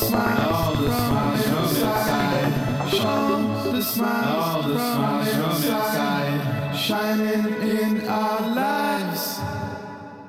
All the smiles from inside, shining in our